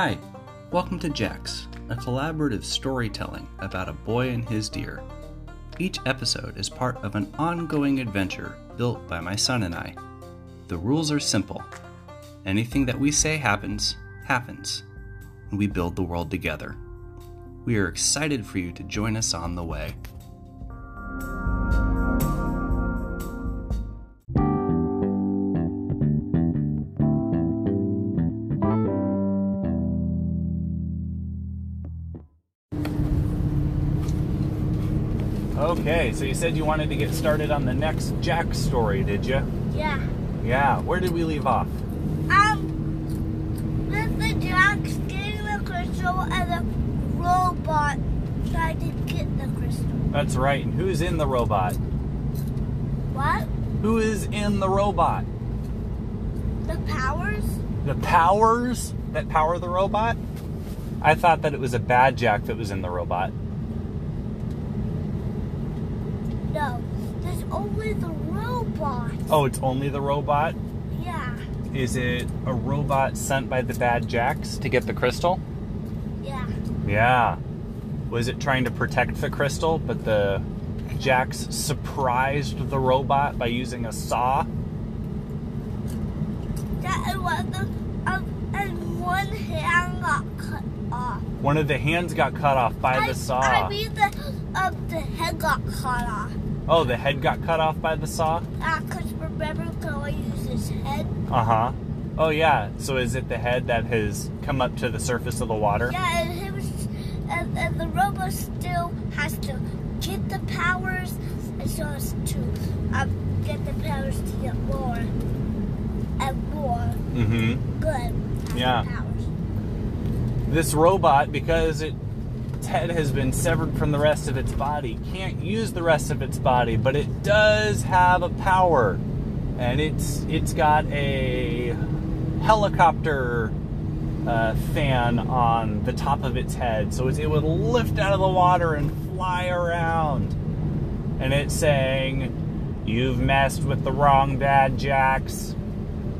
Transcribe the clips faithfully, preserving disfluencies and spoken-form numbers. Hi, welcome to Jacks, a collaborative storytelling about a boy and his deer. Each episode is part of an ongoing adventure built by my son and I. The rules are simple. Anything that we say happens, happens, and we build the world together. We are excited for you to join us on the way. Okay, so you said you wanted to get started on the next Jack story, did you? Yeah. Yeah, where did we leave off? Um, Mister Jack's getting the crystal and the robot tried to get the crystal. That's right, and who's in the robot? What? Who is in the robot? The powers. The powers that power the robot? I thought that it was a Bad Jack that was in the robot. No, there's only the robot. Oh, it's only the robot? Yeah. Is it a robot sent by the Bad Jacks to get the crystal? Yeah. Yeah. Was it trying to protect the crystal, but the Jacks surprised the robot by using a saw? That and one, the, um, and one hand got cut off. One of the hands got cut off by I, the saw. I mean the, um, the head got cut off. Oh, the head got cut off by the saw? Yeah, because remember Noah used his head? Uh-huh. Oh, yeah. So is it the head that has come up to the surface of the water? Yeah, and, he was, and, and the robot still has to get the powers, and so has to um, get the powers to get more and more mm-hmm. good yeah. powers. This robot, because it... its head has been severed from the rest of its body, can't use the rest of its body, but it does have a power, and it's it's got a helicopter uh, fan on the top of its head, so it, it would lift out of the water and fly around, and it's saying, "You've messed with the wrong Bad Jacks.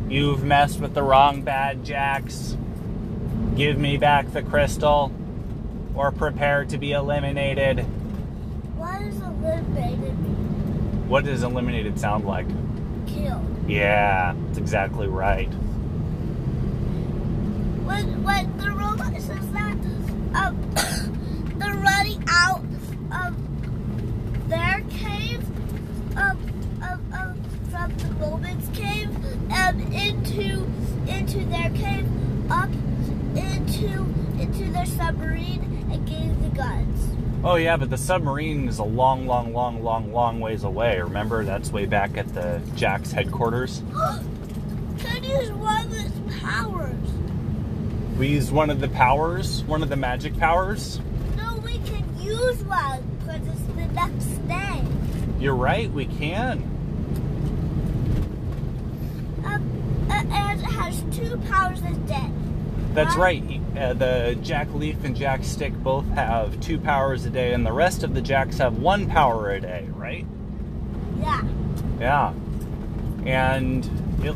You've messed with the wrong Bad Jacks. Give me back the crystal, or prepare to be eliminated." What does eliminated mean? What does eliminated sound like? Killed. Yeah, that's exactly right. When, when the robot says that, um, they're running out of their cave, of, of, of, from the Roman's cave, and into, into their cave, up into, into their submarine, and gave the guns. Oh yeah, but the submarine is a long, long, long, long, long ways away. Remember, that's way back at the Jack's headquarters. Could use one of its powers. We used one of the powers? One of the magic powers? No, we can use one, because it's the next day. You're right, we can. Um, and it has two powers a day. That's right. Uh, the Jack Leaf and Jack Stick both have two powers a day, and the rest of the Jacks have one power a day, right? Yeah. Yeah. And it,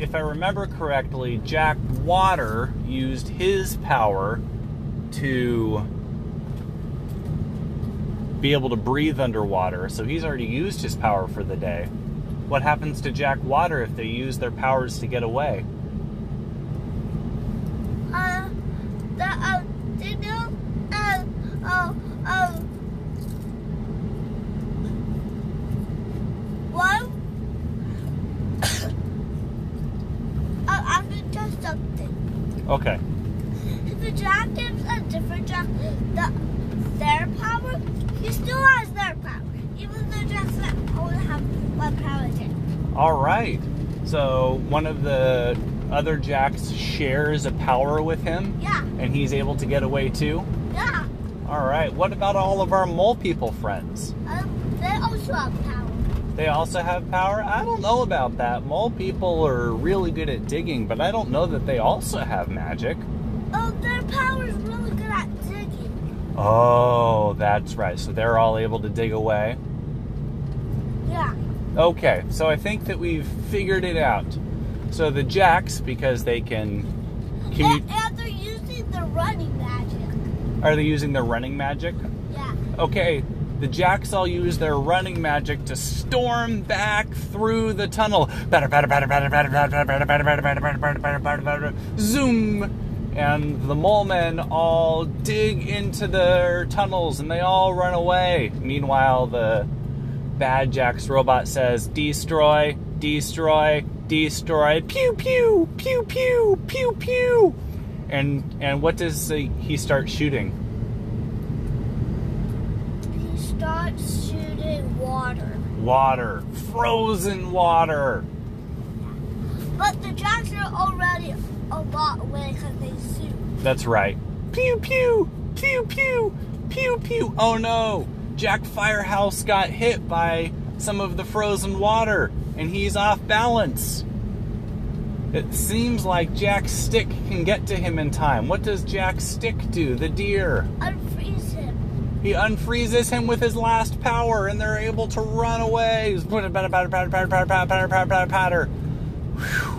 if I remember correctly, Jack Water used his power to be able to breathe underwater, so he's already used his power for the day. What happens to Jack Water if they use their powers to get away? Uh, the, uh, you know, uh, uh, uh, one, uh, I'm going to tell something. Okay. The Jack gives a different Jack, the, their power, he still has their power, even though Jack's not only have one power again. All right. So, one of the other Jacks shares a power with him? Yeah. And he's able to get away too? Yeah. Alright, what about all of our mole people friends? Um, they also have power. They also have power? I don't know about that. Mole people are really good at digging, but I don't know that they also have magic. Oh, their power is really good at digging. Oh, that's right. So they're all able to dig away? Yeah. Okay, so I think that we've figured it out. So the Jacks, because they can... Commu- and, and they're using running magic. Are they using their running magic? Yeah. Okay, the Jacks all use their running magic to storm back through the tunnel. Batter, batter, batter, batter, batter, batter, batter, batter, batter, batter, batter, batter, batter, batter, batter, zoom. And the mole men all dig into their tunnels and they all run away. Meanwhile, the Bad Jacks robot says, destroy, destroy, destroy, pew, pew, pew, pew, pew, pew. And, and what does he start shooting? He starts shooting water. Water. Frozen water. But the Jacks are already a lot away because they shoot. That's right. Pew, pew, pew, pew, pew, pew. Oh no, Jack Firehouse got hit by some of the frozen water and he's off balance. It seems like Jack's stick can get to him in time. What does Jack's stick do? The deer. Unfreeze him. He unfreezes him with his last power and they're able to run away. Patter, patter, patter, patter, patter, patter, patter, patter, patter. Whew.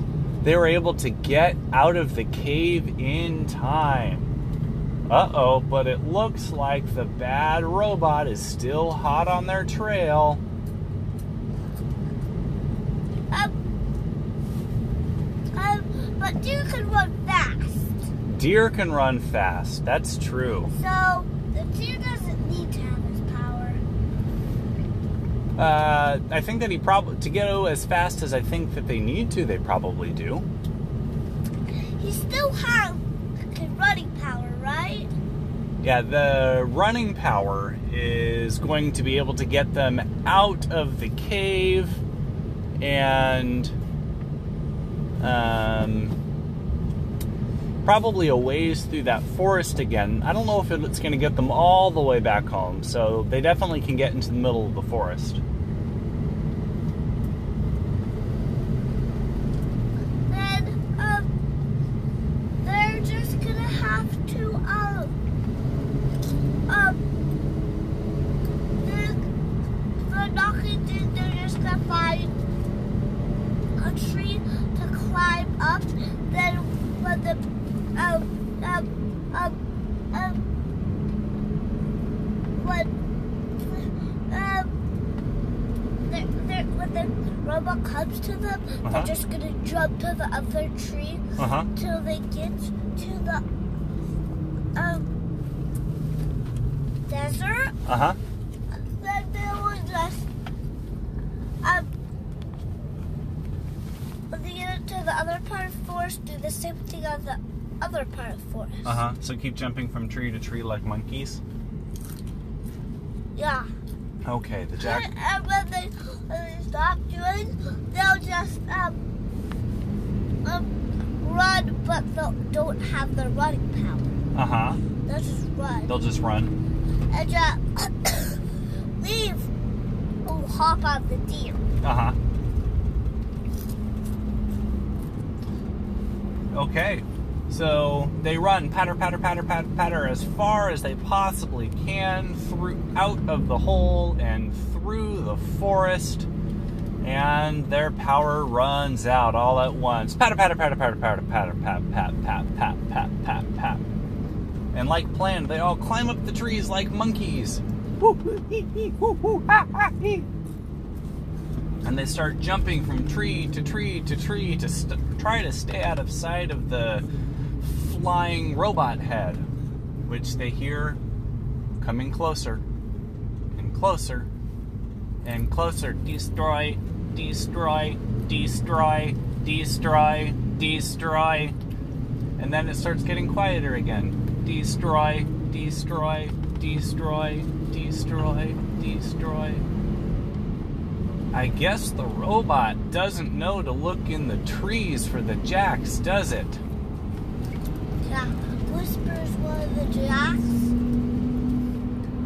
They were able to get out of the cave in time. Uh-oh, but it looks like the bad robot is still hot on their trail. Um, um, but deer can run fast. Deer can run fast, that's true. So, the deer doesn't need to have his power. Uh, I think that he probably, to get as fast as I think that they need to, they probably do. He still has running power, right? Yeah, the running power is going to be able to get them out of the cave and um, probably a ways through that forest again. I don't know if it's going to get them all the way back home, so they definitely can get into the middle of the forest. Robot comes to them, uh-huh. They're just gonna jump to the other tree uh-huh. till they get to the um, desert. Uh huh. Then they will just um, when they get to the other part of the forest, do the same thing on the other part of the forest. Uh huh. So keep jumping from tree to tree like monkeys. Yeah. Okay, the Jack. And, and when they, when they stop doing, they'll just um, um, run, but they'll don't have the running power. Uh huh. They'll just run. They'll just run. And just leave. Oh, hop on the deer. Uh huh. Okay, so they run patter, patter, patter, patter, patter as far as they possibly can through out of the hole and through the forest, and their power runs out all at once. Patter, patter, patter, patter, patter, patter, pat, pat, pat, pat, pat, pat, pat. And like planned, they all climb up the trees like monkeys. And they start jumping from tree to tree to tree to st try to stay out of sight of the flying robot head, which they hear coming closer and closer and closer. Destroy, destroy, destroy, destroy, destroy. And then it starts getting quieter again. Destroy, destroy, destroy, destroy, destroy. I guess the robot doesn't know to look in the trees for the Jacks, does it? Yeah, whispers one of the Jacks.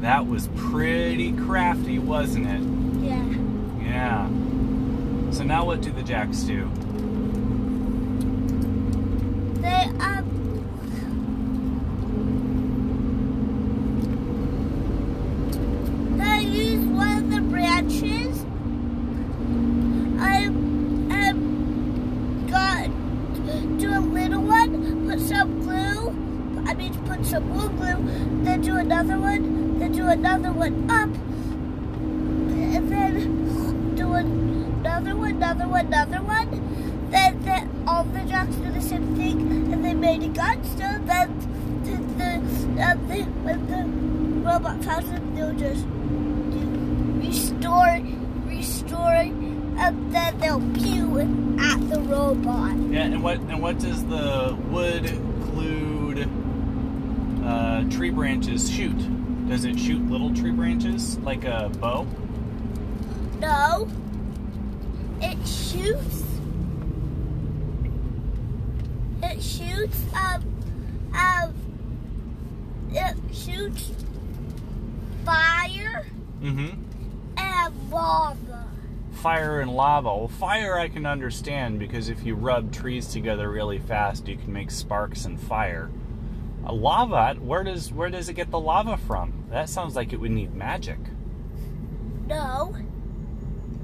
That was pretty crafty, wasn't it? Yeah. Yeah. So now what do the Jacks do? They, um... they use one of the branches. I um, got to a little one, put some glue, I mean another one, then do another one up, and then do another one, another one, another one. Then, then all the jacks do the same thing, and they made a gun still. Then the, the, uh, the, when the robot found them, they'll just restore, restore, and then they'll pew at the robot. Yeah, and what and what does the wood glued uh, tree branches shoot? Does it shoot little tree branches like a bow? No, it shoots. It shoots. Um, um, it shoots fire mm-hmm. and lava. Fire and lava. Well, fire I can understand, because if you rub trees together really fast, you can make sparks and fire. A lava, where does where does it get the lava from? That sounds like it would need magic. No,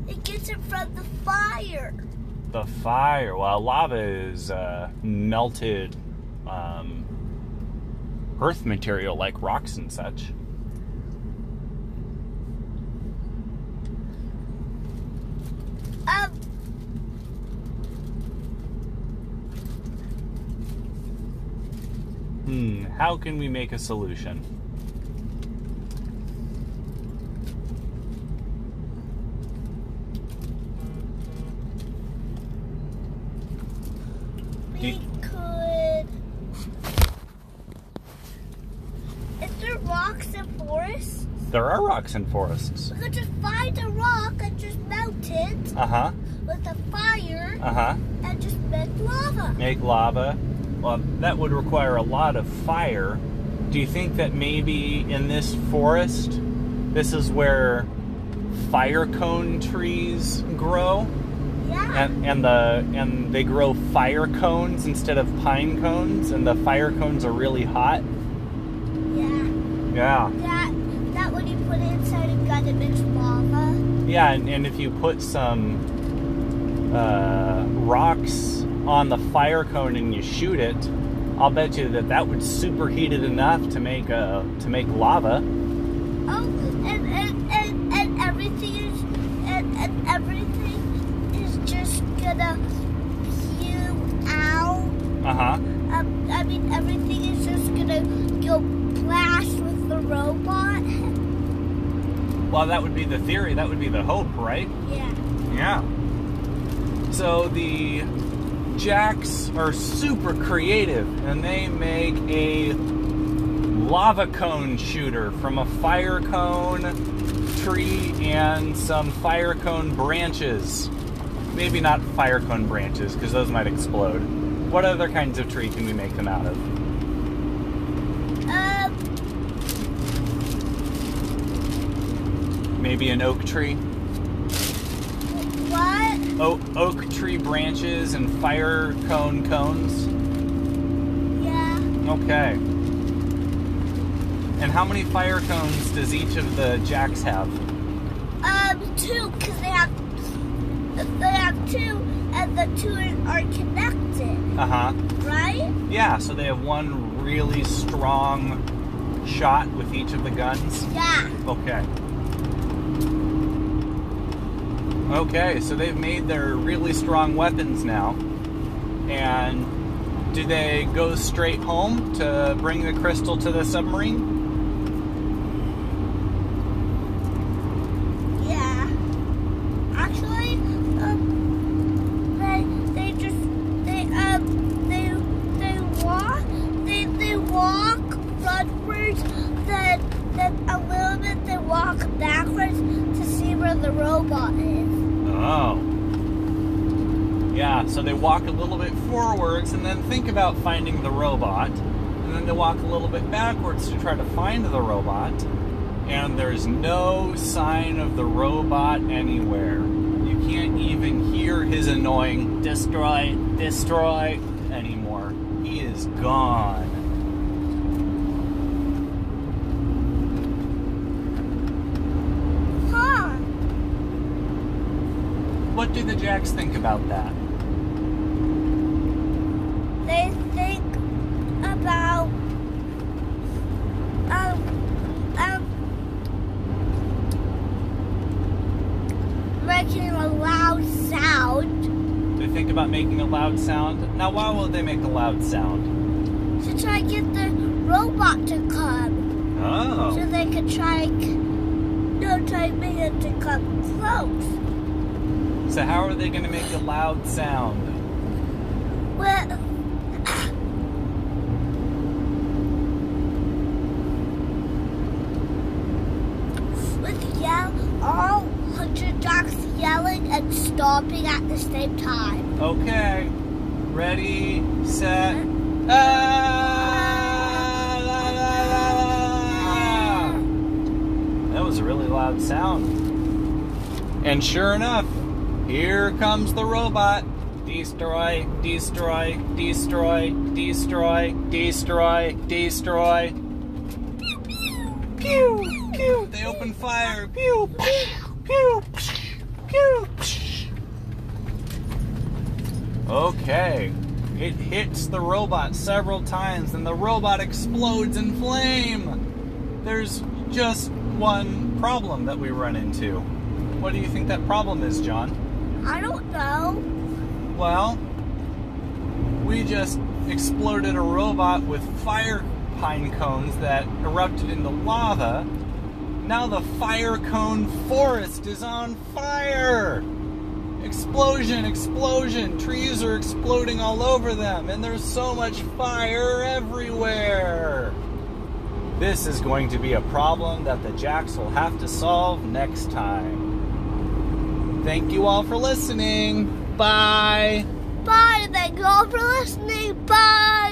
it gets it from the fire. The fire. Well, lava is uh, melted um, earth material like rocks and such. Um. Hmm, how can we make a solution? We could... Is there rocks and forests? There are rocks and forests. We could just find a rock and just melt it. Uh-huh. With a fire. Uh-huh. And just make lava. Make lava. Well, that would require a lot of fire. Do you think that maybe in this forest, this is where fire cone trees grow? Yeah. And, and the and they grow fire cones instead of pine cones, and the fire cones are really hot. Yeah. Yeah. That that when you put it inside a gun, it makes lava. Yeah, and, and if you put some uh, rocks on the fire cone and you shoot it, I'll bet you that that would superheat it enough to make a to make lava. Oh, and and, and, and everything is and, and everything is just gonna pew out. Uh huh. Um, I mean, everything is just gonna go blast with the robot. Well, that would be the theory. That would be the hope, right? Yeah. Yeah. So the Jacks are super creative, and they make a lava cone shooter from a fire cone tree and some fire cone branches. Maybe not fire cone branches, because those might explode. What other kinds of tree can we make them out of? Um, Maybe an oak tree? O oak tree branches and fire cone cones? Yeah. Okay. And how many fire cones does each of the jacks have? Um, two, because they have they have two, and the two are connected. Uh-huh. Right? Yeah, so they have one really strong shot with each of the guns? Yeah. Okay. Okay, so they've made their really strong weapons now. And do they go straight home to bring the crystal to the submarine? Yeah. Actually, um, they they just they um they they walk they they walk frontwards, then then a little bit they walk backwards to see where the robot is. Oh. Yeah, so they walk a little bit forwards and then think about finding the robot. And then they walk a little bit backwards to try to find the robot. And there's no sign of the robot anywhere. You can't even hear his annoying destroy, destroy anymore. He is gone. What do the Jacks think about that? They think about um, think about making a loud sound. Now, why will they make a loud sound? To try to get the robot to come. Oh. So they could try, no, try make it to come close. So how are they going to make a loud sound? Well... yelling and stomping at the same time. Okay. Ready, set, uh, ah, la, la, la, la. That was a really loud sound. And sure enough, here comes the robot. Destroy, destroy, destroy, destroy, destroy, destroy. Pew, pew, pew, pew. They open fire. Pew, pew, pew. Okay, it hits the robot several times and the robot explodes in flame. There's just one problem that we run into. What do you think that problem is, John? I don't know. Well, we just exploded a robot with fire pine cones that erupted into lava. Now the fire cone forest is on fire! Explosion, explosion! Trees are exploding all over them, and there's so much fire everywhere! This is going to be a problem that the Jacks will have to solve next time. Thank you all for listening. Bye! Bye! Thank you all for listening. Bye!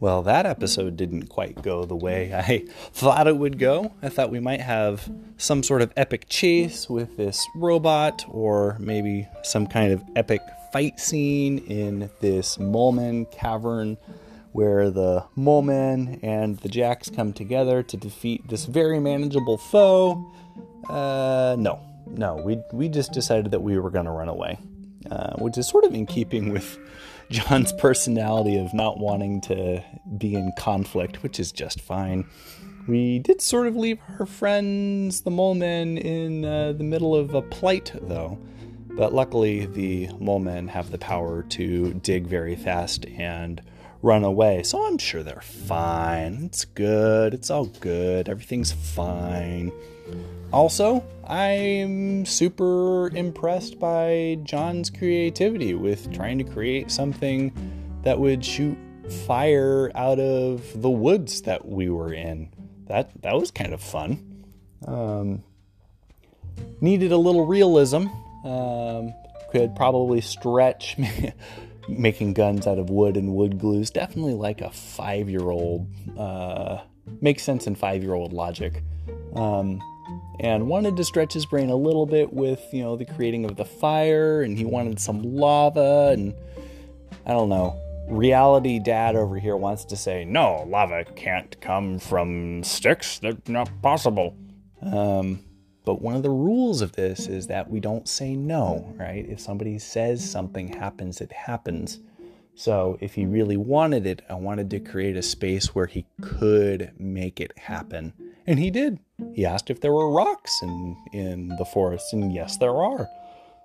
Well, that episode didn't quite go the way I thought it would go. I thought we might have some sort of epic chase with this robot, or maybe some kind of epic fight scene in this mole men cavern where the mole men and the Jacks come together to defeat this very manageable foe. Uh, no, no, we we just decided that we were going to run away, uh, which is sort of in keeping with John's personality of not wanting to be in conflict, which is just fine. We did sort of leave our friends, the mole men, in uh, the middle of a plight, though. But luckily, the mole men have the power to dig very fast and run away, so I'm sure they're fine. It's good. It's all good. Everything's fine. Also, I'm super impressed by John's creativity with trying to create something that would shoot fire out of the woods that we were in. That that was kind of fun. Um, needed a little realism. Um, could probably stretch making guns out of wood and wood glues. Definitely like a five-year-old. Uh, makes sense in five-year-old logic. Um, and wanted to stretch his brain a little bit with, you know, the creating of the fire, and he wanted some lava, and I don't know, reality dad over here wants to say, no, lava can't come from sticks, that's not possible. Um, but one of the rules of this is that we don't say no, right? If somebody says something happens, it happens. So if he really wanted it, I wanted to create a space where he could make it happen. And he did. He asked if there were rocks in, in the forest, and yes, there are.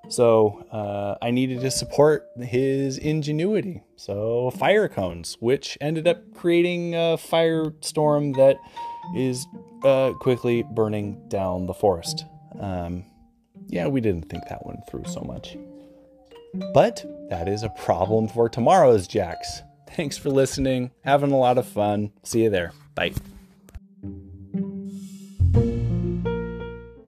So uh, I needed to support his ingenuity. So fire cones, which ended up creating a firestorm that is uh, quickly burning down the forest. Um, yeah, we didn't think that one through so much. But that is a problem for tomorrow's Jacks. Thanks for listening. Having a lot of fun. See you there. Bye.